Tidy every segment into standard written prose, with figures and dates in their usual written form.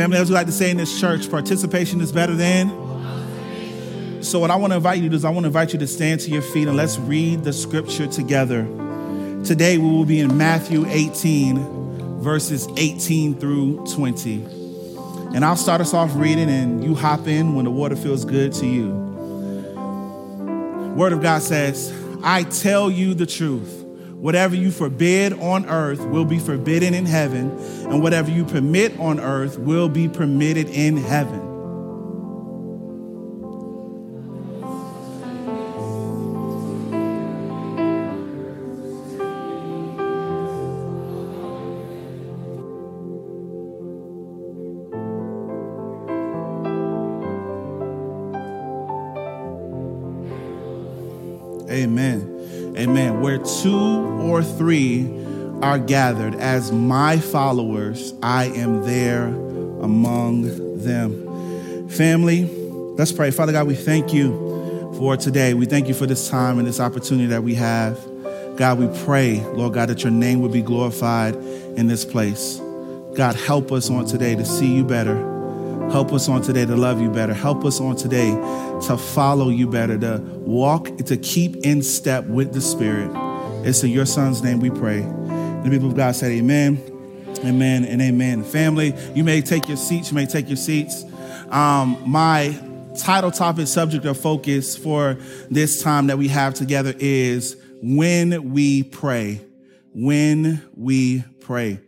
Family, as we like to say in this church, participation is better than. So what I want to invite you to do is I want to invite you to stand to your feet and let's read the scripture together. Today we will be in Matthew 18, verses 18 through 20. And I'll start us off reading and you hop in when the water feels good to you. Word of God says, I tell you the truth. Whatever you forbid on earth will be forbidden in heaven, and whatever you permit on earth will be permitted in heaven. Amen. Where two or three are gathered as my followers, I am there among them. Family, let's pray. Father God, we thank you for today. We thank you for this time and this opportunity that we have. God, we pray, Lord God, that your name would be glorified in this place. God, help us on today to see you better. Help us on today to love you better. Help us on today to follow you better, to walk, to keep in step with the Spirit. It's in your Son's name we pray. The people of God said amen, amen, and amen. Family, you may take your seats. My title, topic, subject, or focus for this time that we have together is when we pray. When we pray.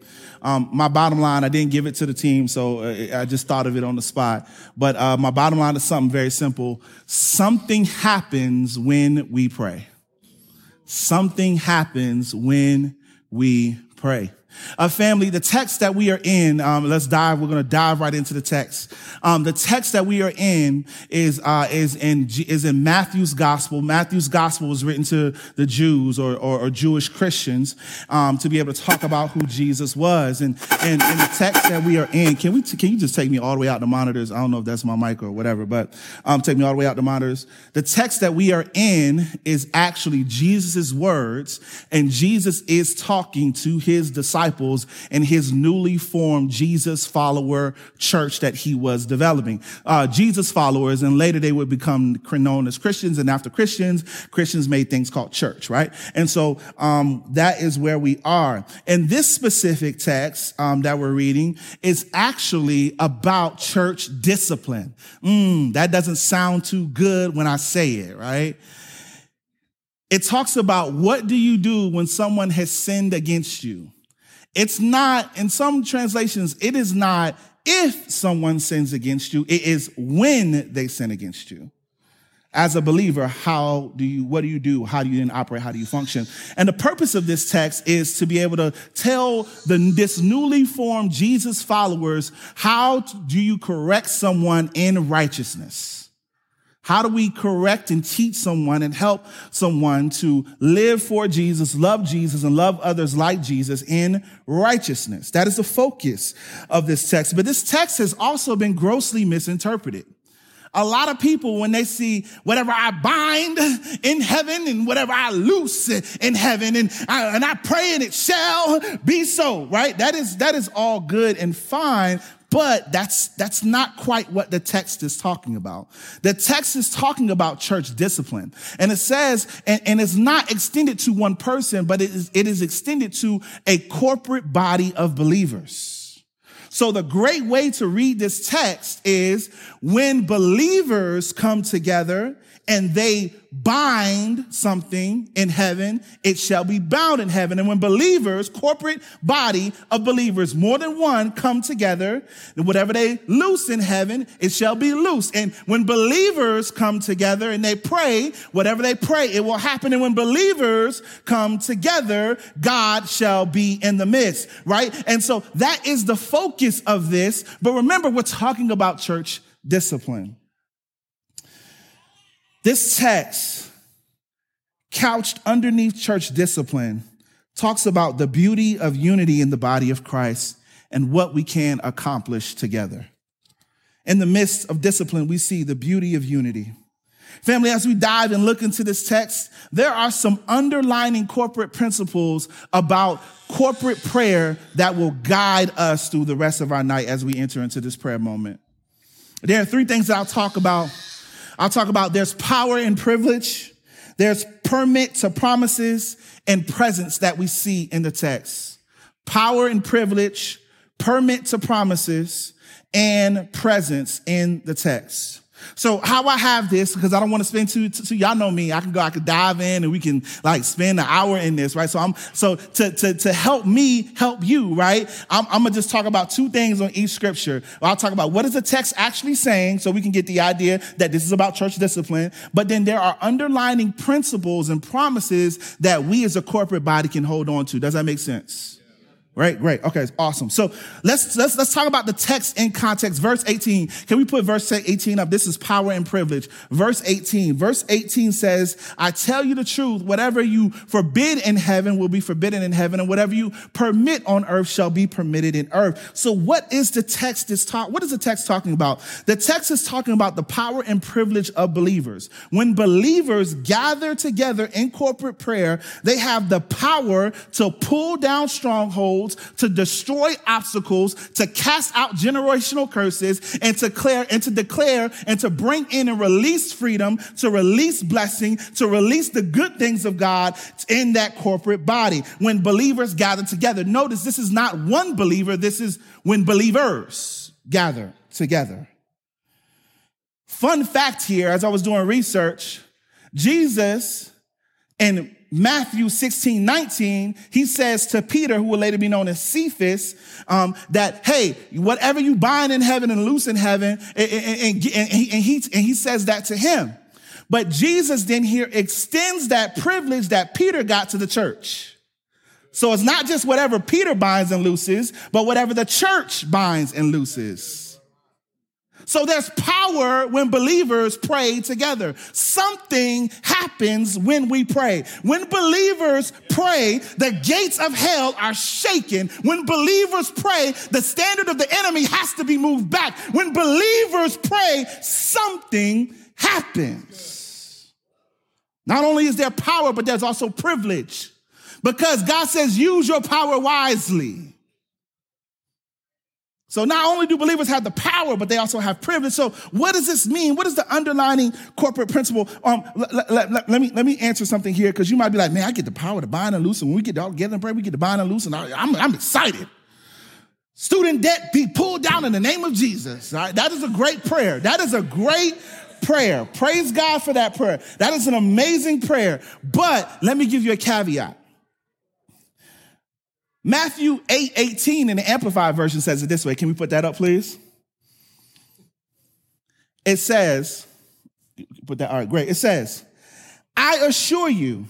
My bottom line, I didn't give it to the team, so I just thought of it on the spot. But my bottom line is something very simple. Something happens when we pray. Something happens when we pray. Family, the text that we are in, we're going to dive right into the text. The text that we are in is in Matthew's gospel. Matthew's gospel was written to the Jews or Jewish Christians, to be able to talk about who Jesus was. And in the text that we are in, can you just take me all the way out the monitors? I don't know if that's my mic or whatever, but, take me all the way out the monitors. The text that we are in is actually Jesus' words, and Jesus is talking to his disciples and his newly formed Jesus follower church that he was developing. Jesus followers, and later they would become known as Christians, and after Christians made things called church, right? And so that is where we are. And this specific text that we're reading is actually about church discipline. That doesn't sound too good when I say it, right? It talks about what do you do when someone has sinned against you. It's not, in some translations, it is not if someone sins against you. It is when they sin against you. As a believer, what do you do? How do you then operate? How do you function? And the purpose of this text is to be able to tell this newly formed Jesus followers, how do you correct someone in righteousness? How do we correct and teach someone and help someone to live for Jesus, and love others like Jesus in righteousness? That is the focus of this text. But this text has also been grossly misinterpreted. A lot of people, when they see whatever I bind in heaven and whatever I loose in heaven, and I pray and it shall be so, right? That is all good and fine. But that's not quite what the text is talking about. The text is talking about church discipline. And it says, and it's not extended to one person, but it is extended to a corporate body of believers. So the great way to read this text is when believers come together and they bind something in heaven, it shall be bound in heaven. And when believers, corporate body of believers, more than one, come together, whatever they loose in heaven, it shall be loose. And when believers come together and they pray, whatever they pray, it will happen. And when believers come together, God shall be in the midst, right? And so that is the focus of this. But remember, we're talking about church discipline. This text, couched underneath church discipline, talks about the beauty of unity in the body of Christ and what we can accomplish together. In the midst of discipline, we see the beauty of unity. Family, as we dive and look into this text, there are some underlining corporate principles about corporate prayer that will guide us through the rest of our night as we enter into this prayer moment. There are three things that I'll talk about. There's power and privilege, there's permit to promises, and presence that we see in the text. Power and privilege, permit to promises, and presence in the text. So how I have this, because I don't want to spend too y'all know me, I can dive in and we can like spend an hour in this, right? So to help me help you, right? I'm gonna just talk about two things on each scripture. I'll talk about what is the text actually saying so we can get the idea that this is about church discipline, but then there are underlining principles and promises that we as a corporate body can hold on to. Does that make sense? Right? Great. Okay. Awesome. So let's talk about the text in context. Verse 18. Can we put verse 18 up? This is power and privilege. Verse 18. Verse 18 says, I tell you the truth, whatever you forbid in heaven will be forbidden in heaven, and whatever you permit on earth shall be permitted in earth. So what is the text talking about? The text is talking about the power and privilege of believers. When believers gather together in corporate prayer, they have the power to pull down strongholds, to destroy obstacles, to cast out generational curses, and to declare and to bring in and release freedom, to release blessing, to release the good things of God in that corporate body. When believers gather together, notice this is not one believer, this is when believers gather together. Fun fact here, as I was doing research, Jesus and Matthew 16:19, he says to Peter, who will later be known as Cephas, that, hey, whatever you bind in heaven and loose in heaven, and he says that to him. But Jesus then here extends that privilege that Peter got to the church. So it's not just whatever Peter binds and looses, but whatever the church binds and looses. So there's power when believers pray together. Something happens when we pray. When believers pray, the gates of hell are shaken. When believers pray, the standard of the enemy has to be moved back. When believers pray, something happens. Not only is there power, but there's also privilege. Because God says, use your power wisely. So not only do believers have the power, but they also have privilege. So what does this mean? What is the underlining corporate principle? Let me answer something here, because you might be like, man, I get the power to bind and loose. And when we get all together and pray, we get to bind and loose. And I'm excited. Student debt be pulled down in the name of Jesus. All right? That is a great prayer. That is a great prayer. Praise God for that prayer. That is an amazing prayer. But let me give you a caveat. Matthew 8:18 in the Amplified Version says it this way. Can we put that up, please? It says, put that, all right, great. It says, I assure you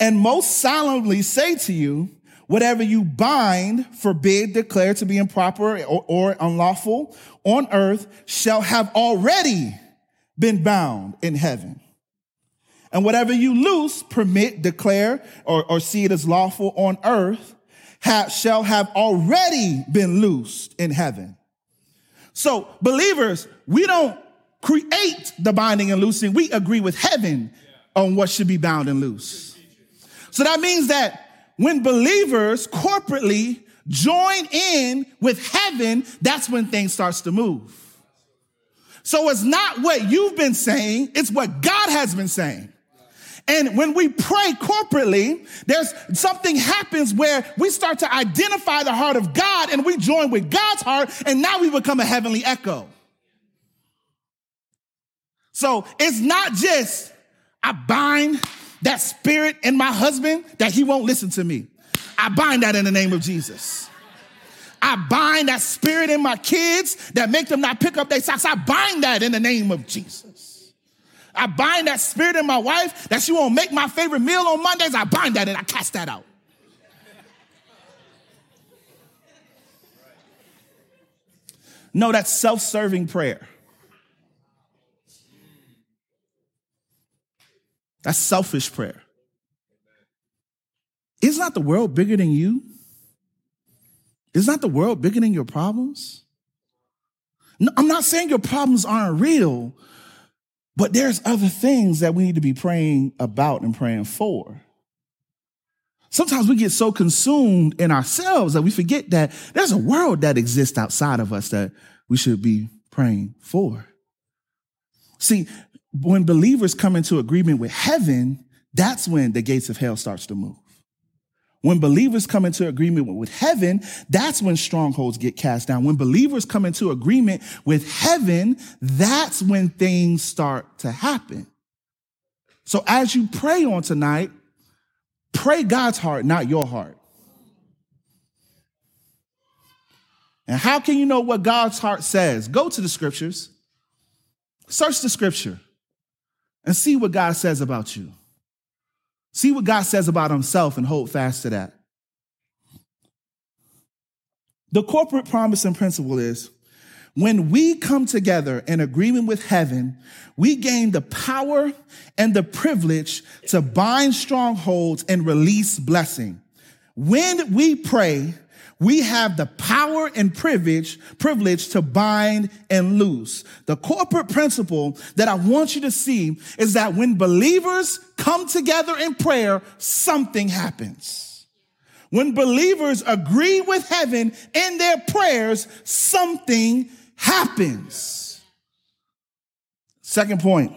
and most solemnly say to you, whatever you bind, forbid, declare to be improper or unlawful on earth shall have already been bound in heaven. And whatever you loose, permit, declare, or see it as lawful on earth shall have already been loosed in heaven. So believers, we don't create the binding and loosing. We agree with heaven on what should be bound and loose. So that means that when believers corporately join in with heaven, that's when things starts to move. So it's not what you've been saying. It's what God has been saying. And when we pray corporately, there's something happens where we start to identify the heart of God and we join with God's heart, and now we become a heavenly echo. So it's not just, I bind that spirit in my husband that he won't listen to me. I bind that in the name of Jesus. I bind that spirit in my kids that make them not pick up their socks. I bind that in the name of Jesus. I bind that spirit in my wife that she won't make my favorite meal on Mondays. I bind that and I cast that out. No, that's self-serving prayer. That's selfish prayer. Is not the world bigger than you? Is not the world bigger than your problems? No, I'm not saying your problems aren't real, But there's other things that we need to be praying about and praying for. Sometimes we get so consumed in ourselves that we forget that there's a world that exists outside of us that we should be praying for. See, when believers come into agreement with heaven, that's when the gates of hell starts to move. When believers come into agreement with heaven, that's when strongholds get cast down. When believers come into agreement with heaven, that's when things start to happen. So as you pray on tonight, pray God's heart, not your heart. And how can you know what God's heart says? Go to the scriptures. Search the scripture and see what God says about you. See what God says about himself and hold fast to that. The corporate promise and principle is when we come together in agreement with heaven, we gain the power and the privilege to bind strongholds and release blessing. When we pray, we have the power and privilege to bind and loose. The corporate principle that I want you to see is that when believers come together in prayer, something happens. When believers agree with heaven in their prayers, something happens. Second point,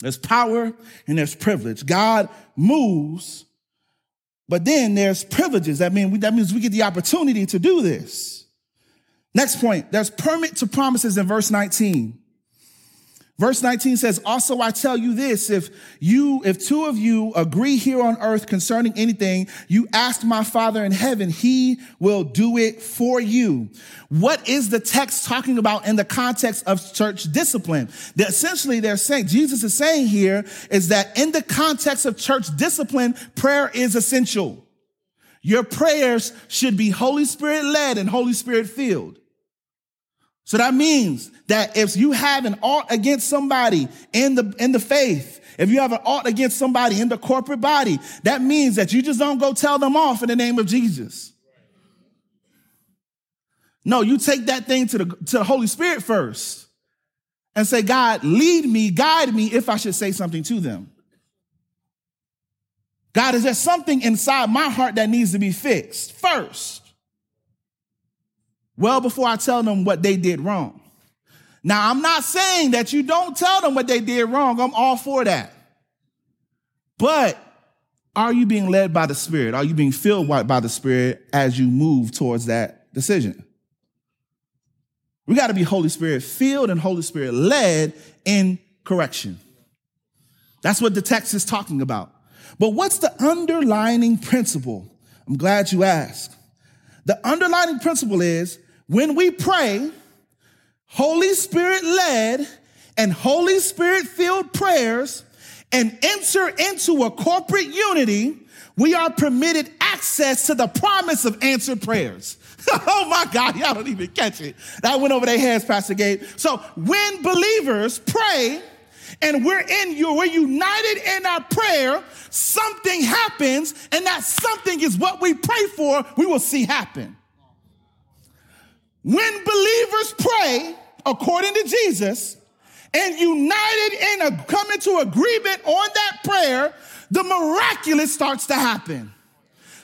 there's power and there's privilege. God moves. But then there's privileges. That means we get the opportunity to do this. Next point, there's permit to promises in verse 19. Verse 19 says, also I tell you this, if two of you agree here on earth concerning anything you ask my Father in heaven, he will do it for you. What is the text talking about in the context of church discipline? That essentially they're saying, Jesus is saying here is that in the context of church discipline, prayer is essential. Your prayers should be Holy Spirit led and Holy Spirit filled. So that means that if you have an ought against somebody in the faith, if you have an ought against somebody in the corporate body, that means that you just don't go tell them off in the name of Jesus. No, you take that thing to the Holy Spirit first and say, God, lead me, guide me if I should say something to them. God, is there something inside my heart that needs to be fixed first? Well, before I tell them what they did wrong. Now, I'm not saying that you don't tell them what they did wrong. I'm all for that. But are you being led by the Spirit? Are you being filled by the Spirit as you move towards that decision? We got to be Holy Spirit filled and Holy Spirit led in correction. That's what the text is talking about. But what's the underlying principle? I'm glad you asked. The underlying principle is when we pray, Holy Spirit-led and Holy Spirit-filled prayers and enter into a corporate unity, we are permitted access to the promise of answered prayers. Oh my God, y'all don't even catch it. That went over their heads, Pastor Gabe. So when believers pray and we're united in our prayer, something happens, and that something is what we pray for, we will see happen. When believers pray, according to Jesus, and united in come into agreement on that prayer, the miraculous starts to happen.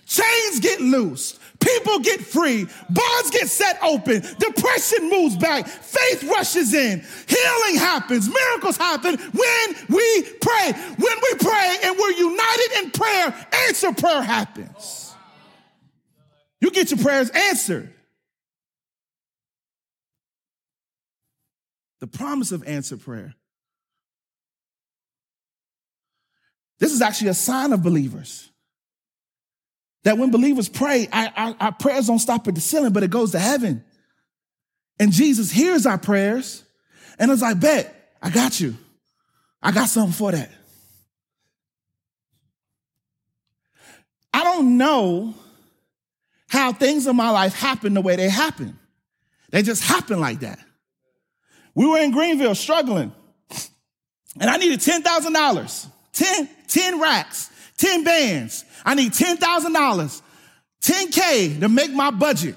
Chains get loosed. People get free. Bonds get set open. Depression moves back. Faith rushes in. Healing happens. Miracles happen when we pray. When we pray and we're united in prayer, answer prayer happens. You get your prayers answered. The promise of answered prayer. This is actually a sign of believers. That when believers pray, our prayers don't stop at the ceiling, but it goes to heaven. And Jesus hears our prayers. And it's like, bet, I got you. I got something for that. I don't know how things in my life happen the way they happen. They just happen like that. We were in Greenville struggling. And I needed $10,000. 10 racks. 10 bands. I need $10,000, 10K to make my budget,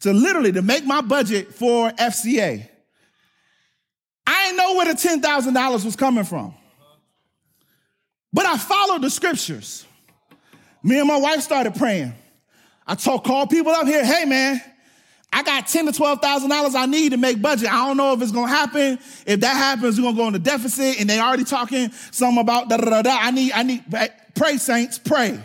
to make my budget for FCA. I ain't know know where the $10,000 was coming from. But I followed the scriptures. Me and my wife started praying. I called people up here, hey, man, I got $10,000 to $12,000 I need to make budget. I don't know if it's going to happen. If that happens, we're going to go into deficit. And they already talking something about da-da-da-da. I need, pray, saints, pray.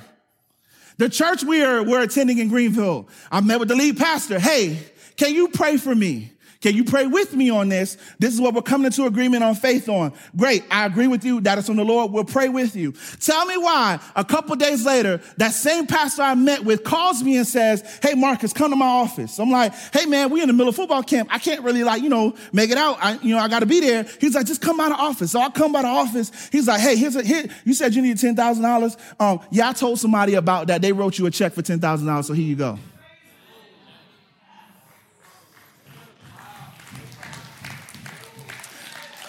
The church we're attending in Greenville, I met with the lead pastor. Hey, can you pray for me? Can you pray with me on this? This is what we're coming into agreement on faith on. Great. I agree with you. That is from the Lord. We'll pray with you. Tell me why a couple days later, that same pastor I met with calls me and says, hey, Marcus, come to my office. I'm like, hey, man, we in the middle of football camp. I can't really make it out. I got to be there. He's like, just come by the office. So I come by the office. He's like, hey, you said you need $10,000. Yeah, I told somebody about that. They wrote you a check for $10,000. So here you go.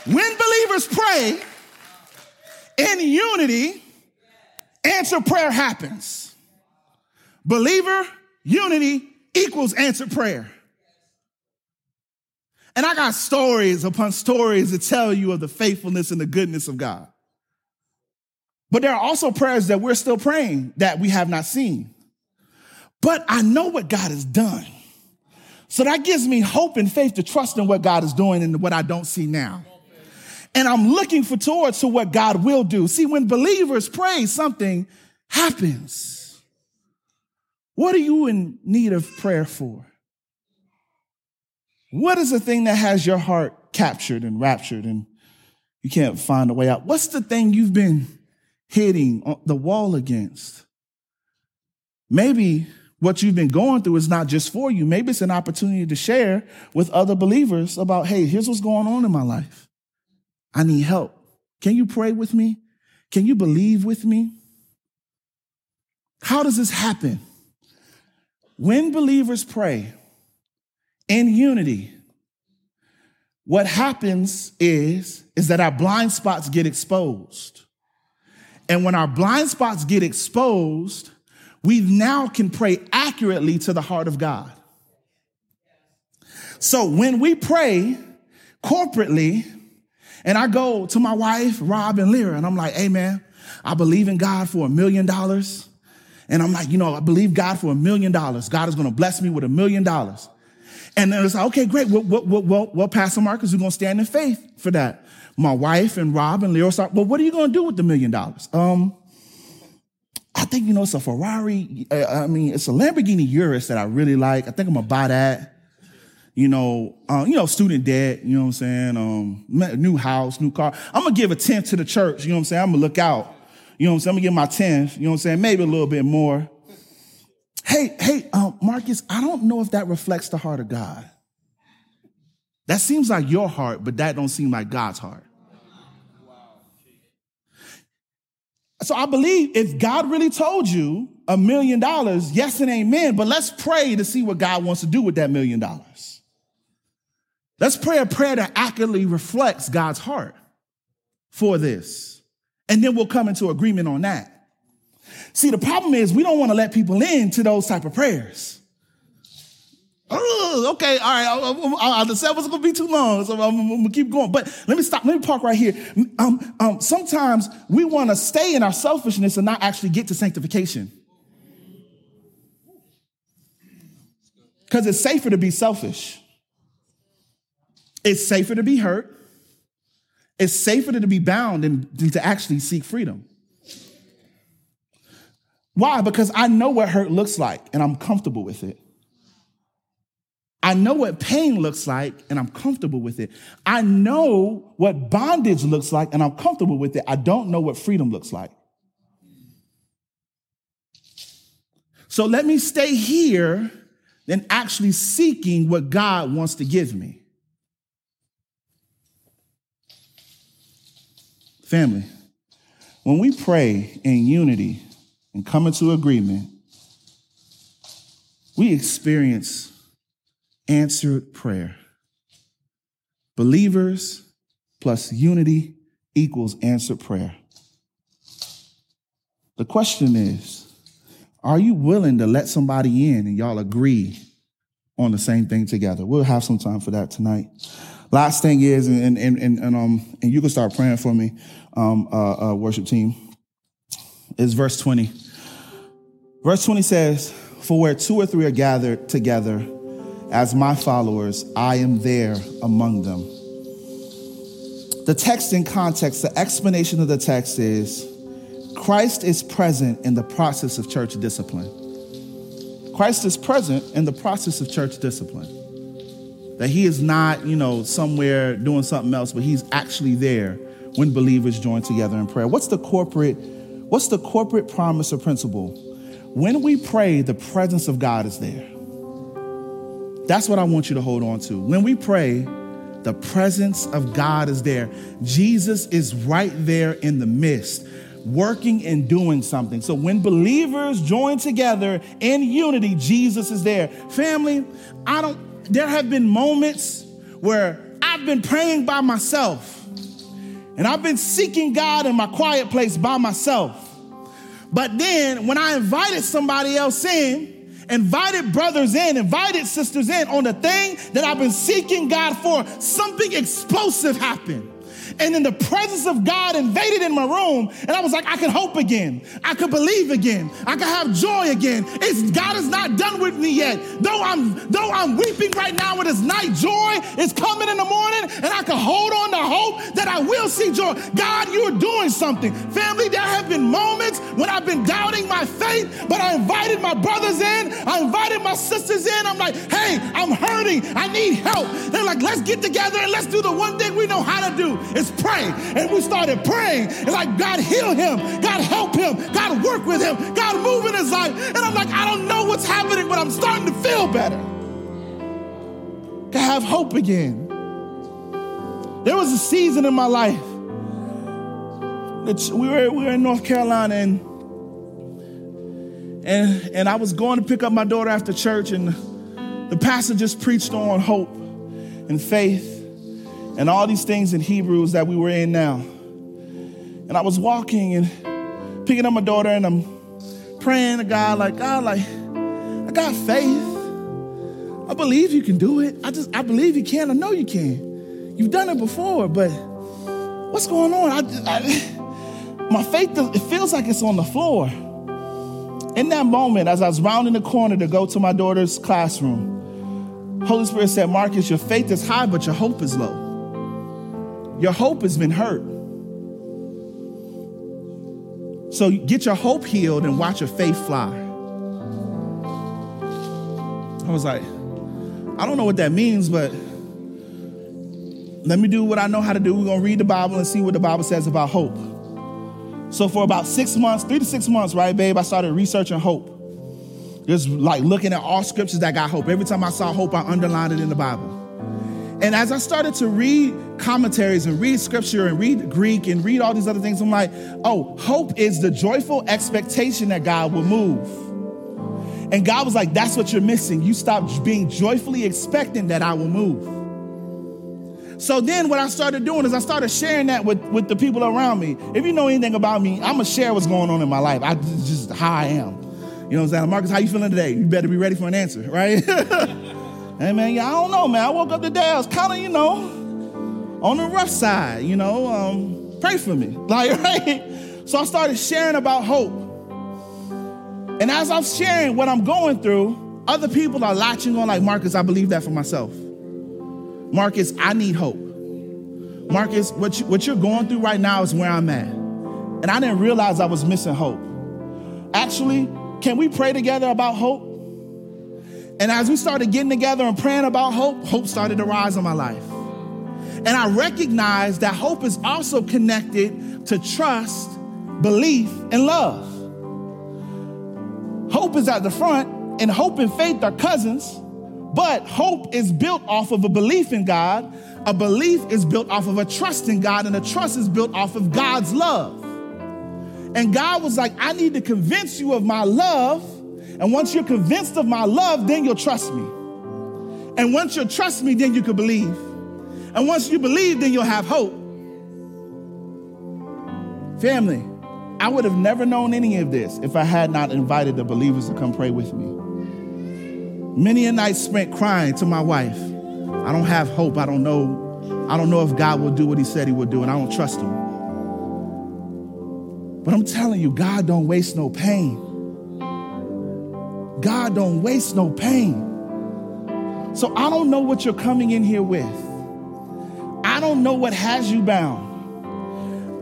When believers pray in unity, answered prayer happens. Believer unity equals answered prayer. And I got stories upon stories to tell you of the faithfulness and the goodness of God. But there are also prayers that we're still praying that we have not seen. But I know what God has done. So that gives me hope and faith to trust in what God is doing and what I don't see now. And I'm looking forward to what God will do. See, when believers pray, something happens. What are you in need of prayer for? What is the thing that has your heart captured and raptured and you can't find a way out? What's the thing you've been hitting the wall against? Maybe what you've been going through is not just for you. Maybe it's an opportunity to share with other believers about, hey, here's what's going on in my life. I need help. Can you pray with me? Can you believe with me? How does this happen? When believers pray in unity, what happens is that our blind spots get exposed. And when our blind spots get exposed, we now can pray accurately to the heart of God. So when we pray corporately, and I go to my wife, Rob and Lyra, and I'm like, hey, man, I believe in God for $1 million. And I'm like, I believe God for $1 million. God is going to bless me with $1 million. And then it's like, okay, great. Well, Pastor Marcus, we're going to stand in faith for that. My wife and Rob and Lyra start, well, what are you going to do with the $1 million? I think, it's a Ferrari. It's a Lamborghini Urus that I really like. I think I'm going to buy that. Student debt, new house, new car. I'm going to give a tenth to the church, I'm going to look out. I'm going to give my tenth, maybe a little bit more. Hey, Marcus, I don't know if that reflects the heart of God. That seems like your heart, but that don't seem like God's heart. So I believe if God really told you $1 million, yes and amen, but let's pray to see what God wants to do with that $1 million. Let's pray a prayer that accurately reflects God's heart for this. And then we'll come into agreement on that. See, the problem is we don't want to let people in to those type of prayers. Oh, okay, all right. The service is going to be too long, so I'm going to keep going. But let me stop. Let me park right here. Sometimes we want to stay in our selfishness and not actually get to sanctification. Because it's safer to be selfish. It's safer to be hurt. It's safer to be bound than to actually seek freedom. Why? Because I know what hurt looks like and I'm comfortable with it. I know what pain looks like and I'm comfortable with it. I know what bondage looks like and I'm comfortable with it. I don't know what freedom looks like. So let me stay here than actually seeking what God wants to give me. Family, when we pray in unity and come into agreement, we experience answered prayer. Believers plus unity equals answered prayer. The question is, are you willing to let somebody in and y'all agree on the same thing together. We'll have some time for that tonight. Last thing is, and you can start praying for me, worship team, is verse 20. Verse 20 says, "For where two or three are gathered together as my followers, I am there among them." The text in context, the explanation of the text is Christ is present in the process of church discipline. Christ is present in the process of church discipline. That he is not, somewhere doing something else, but he's actually there when believers join together in prayer. What's the corporate promise or principle? When we pray, the presence of God is there. That's what I want you to hold on to. When we pray, the presence of God is there. Jesus is right there in the midst, working and doing something. So when believers join together in unity, Jesus is there. Family, there have been moments where I've been praying by myself and I've been seeking God in my quiet place by myself. But then when I invited somebody else in, invited brothers in, invited sisters in on the thing that I've been seeking God for, something explosive happened. And then the presence of God invaded in my room. And I was like, I can hope again. I can believe again. I can have joy again. God is not done with me yet. Though I'm weeping right now, it is night joy. It's coming in the morning. And I can hold on to hope that I will see joy. God, you are doing something. Family, there have been moments when I've been doubting my faith, but I invited my brothers in. I invited my sisters in. I'm like, hey, I'm hurting. I need help. They're like, let's get together and let's do the one thing we know how to do. It's pray. And we started praying. And like, God heal him. God help him. God work with him. God move in his life. And I'm like, I don't know what's happening, but I'm starting to feel better. To have hope again. There was a season in my life. We were in North Carolina and I was going to pick up my daughter after church, and the pastor just preached on hope and faith and all these things in Hebrews that we were in now. And I was walking and picking up my daughter, and I'm praying to God, like, God, like, I got faith. I believe you can do it. I believe you can. I know you can. You've done it before, but what's going on? My faith, it feels like it's on the floor. In that moment, as I was rounding the corner to go to my daughter's classroom, Holy Spirit said, Marcus, your faith is high, but your hope is low. Your hope has been hurt. So get your hope healed and watch your faith fly. I was like, I don't know what that means, but let me do what I know how to do. We're going to read the Bible and see what the Bible says about hope. So for about 6 months, 3 to 6 months, right, babe, I started researching hope. Just like looking at all scriptures that got hope. Every time I saw hope, I underlined it in the Bible. And as I started to read commentaries and read scripture and read Greek and read all these other things, I'm like, oh, hope is the joyful expectation that God will move. And God was like, that's what you're missing. You stop being joyfully expecting that I will move. So then what I started doing is I started sharing that with the people around me. If you know anything about me, I'm going to share what's going on in my life. I just how I am. You know what I'm saying? Marcus, how you feeling today? You better be ready for an answer, right? Hey, man, yeah, I don't know, man. I woke up today. I was kind of, on the rough side, pray for me. Like, right? So I started sharing about hope. And as I'm sharing what I'm going through, other people are latching on like, Marcus, I believe that for myself. Marcus, I need hope. Marcus, what you're going through right now is where I'm at. And I didn't realize I was missing hope. Actually, can we pray together about hope? And as we started getting together and praying about hope, hope started to rise in my life. And I recognized that hope is also connected to trust, belief, and love. Hope is at the front, and hope and faith are cousins, but hope is built off of a belief in God. A belief is built off of a trust in God, and a trust is built off of God's love. And God was like, I need to convince you of my love. And once you're convinced of my love, then you'll trust me. And once you'll trust me, then you can believe. And once you believe, then you'll have hope. Family, I would have never known any of this if I had not invited the believers to come pray with me. Many a night spent crying to my wife. I don't have hope. I don't know if God will do what he said he would do, and I don't trust him. But I'm telling you, God don't waste no pain. God don't waste no pain. So I don't know what you're coming in here with. I don't know what has you bound.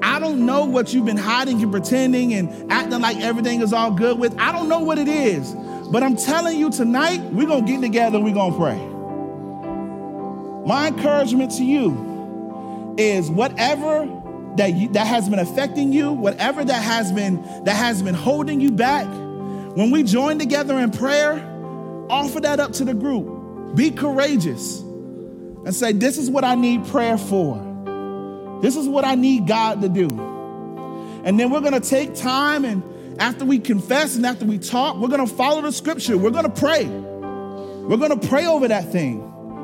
I don't know what you've been hiding and pretending and acting like everything is all good with. I don't know what it is. But I'm telling you tonight, we're going to get together and we're going to pray. My encouragement to you is whatever that has been affecting you, whatever that has been holding you back, when we join together in prayer, offer that up to the group. Be courageous and say, this is what I need prayer for. This is what I need God to do. And then we're going to take time, and after we confess and after we talk, we're going to follow the scripture. We're going to pray. We're going to pray over that thing.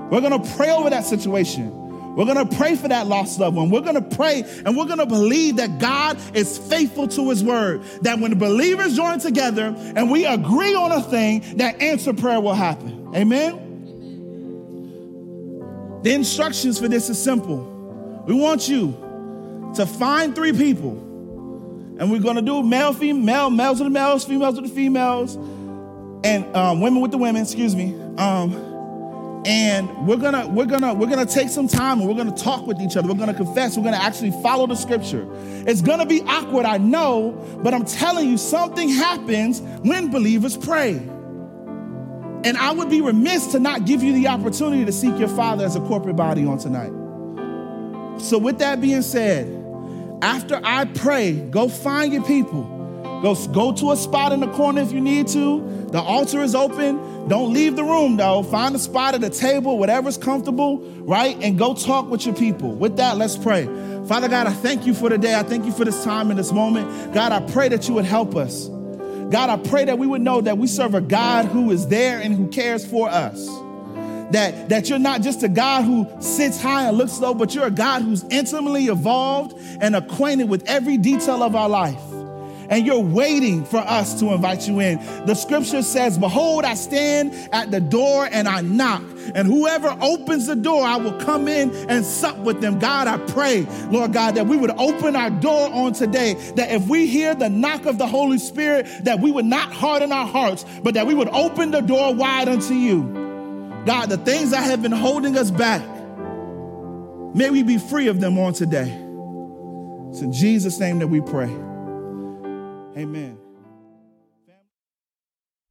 We're going to pray over that situation. We're going to pray for that lost loved one. We're going to pray, and we're going to believe that God is faithful to his word, that when the believers join together and we agree on a thing, that answered prayer will happen. Amen? The instructions for this is simple. We want you to find three people, and we're going to do male, female, males with the males, females with the females, and women with the women. Excuse me. And we're gonna take some time, and we're gonna talk with each other. We're gonna confess. We're gonna actually follow the scripture. It's gonna be awkward, I know, but I'm telling you, something happens when believers pray. And I would be remiss to not give you the opportunity to seek your Father as a corporate body on tonight. So with that being said, after I pray, go find your people. Go to a spot in the corner if you need to. The altar is open. Don't leave the room, though. Find a spot at a table, whatever's comfortable, right? And go talk with your people. With that, let's pray. Father God, I thank you for today. I thank you for this time and this moment. God, I pray that you would help us. God, I pray that we would know that we serve a God who is there and who cares for us. That you're not just a God who sits high and looks low, but you're a God who's intimately involved and acquainted with every detail of our life. And you're waiting for us to invite you in. The scripture says, behold, I stand at the door and I knock. And whoever opens the door, I will come in and sup with them. God, I pray, Lord God, that we would open our door on today, that if we hear the knock of the Holy Spirit, that we would not harden our hearts, but that we would open the door wide unto you. God, the things that have been holding us back, may we be free of them on today. It's in Jesus' name that we pray. Amen.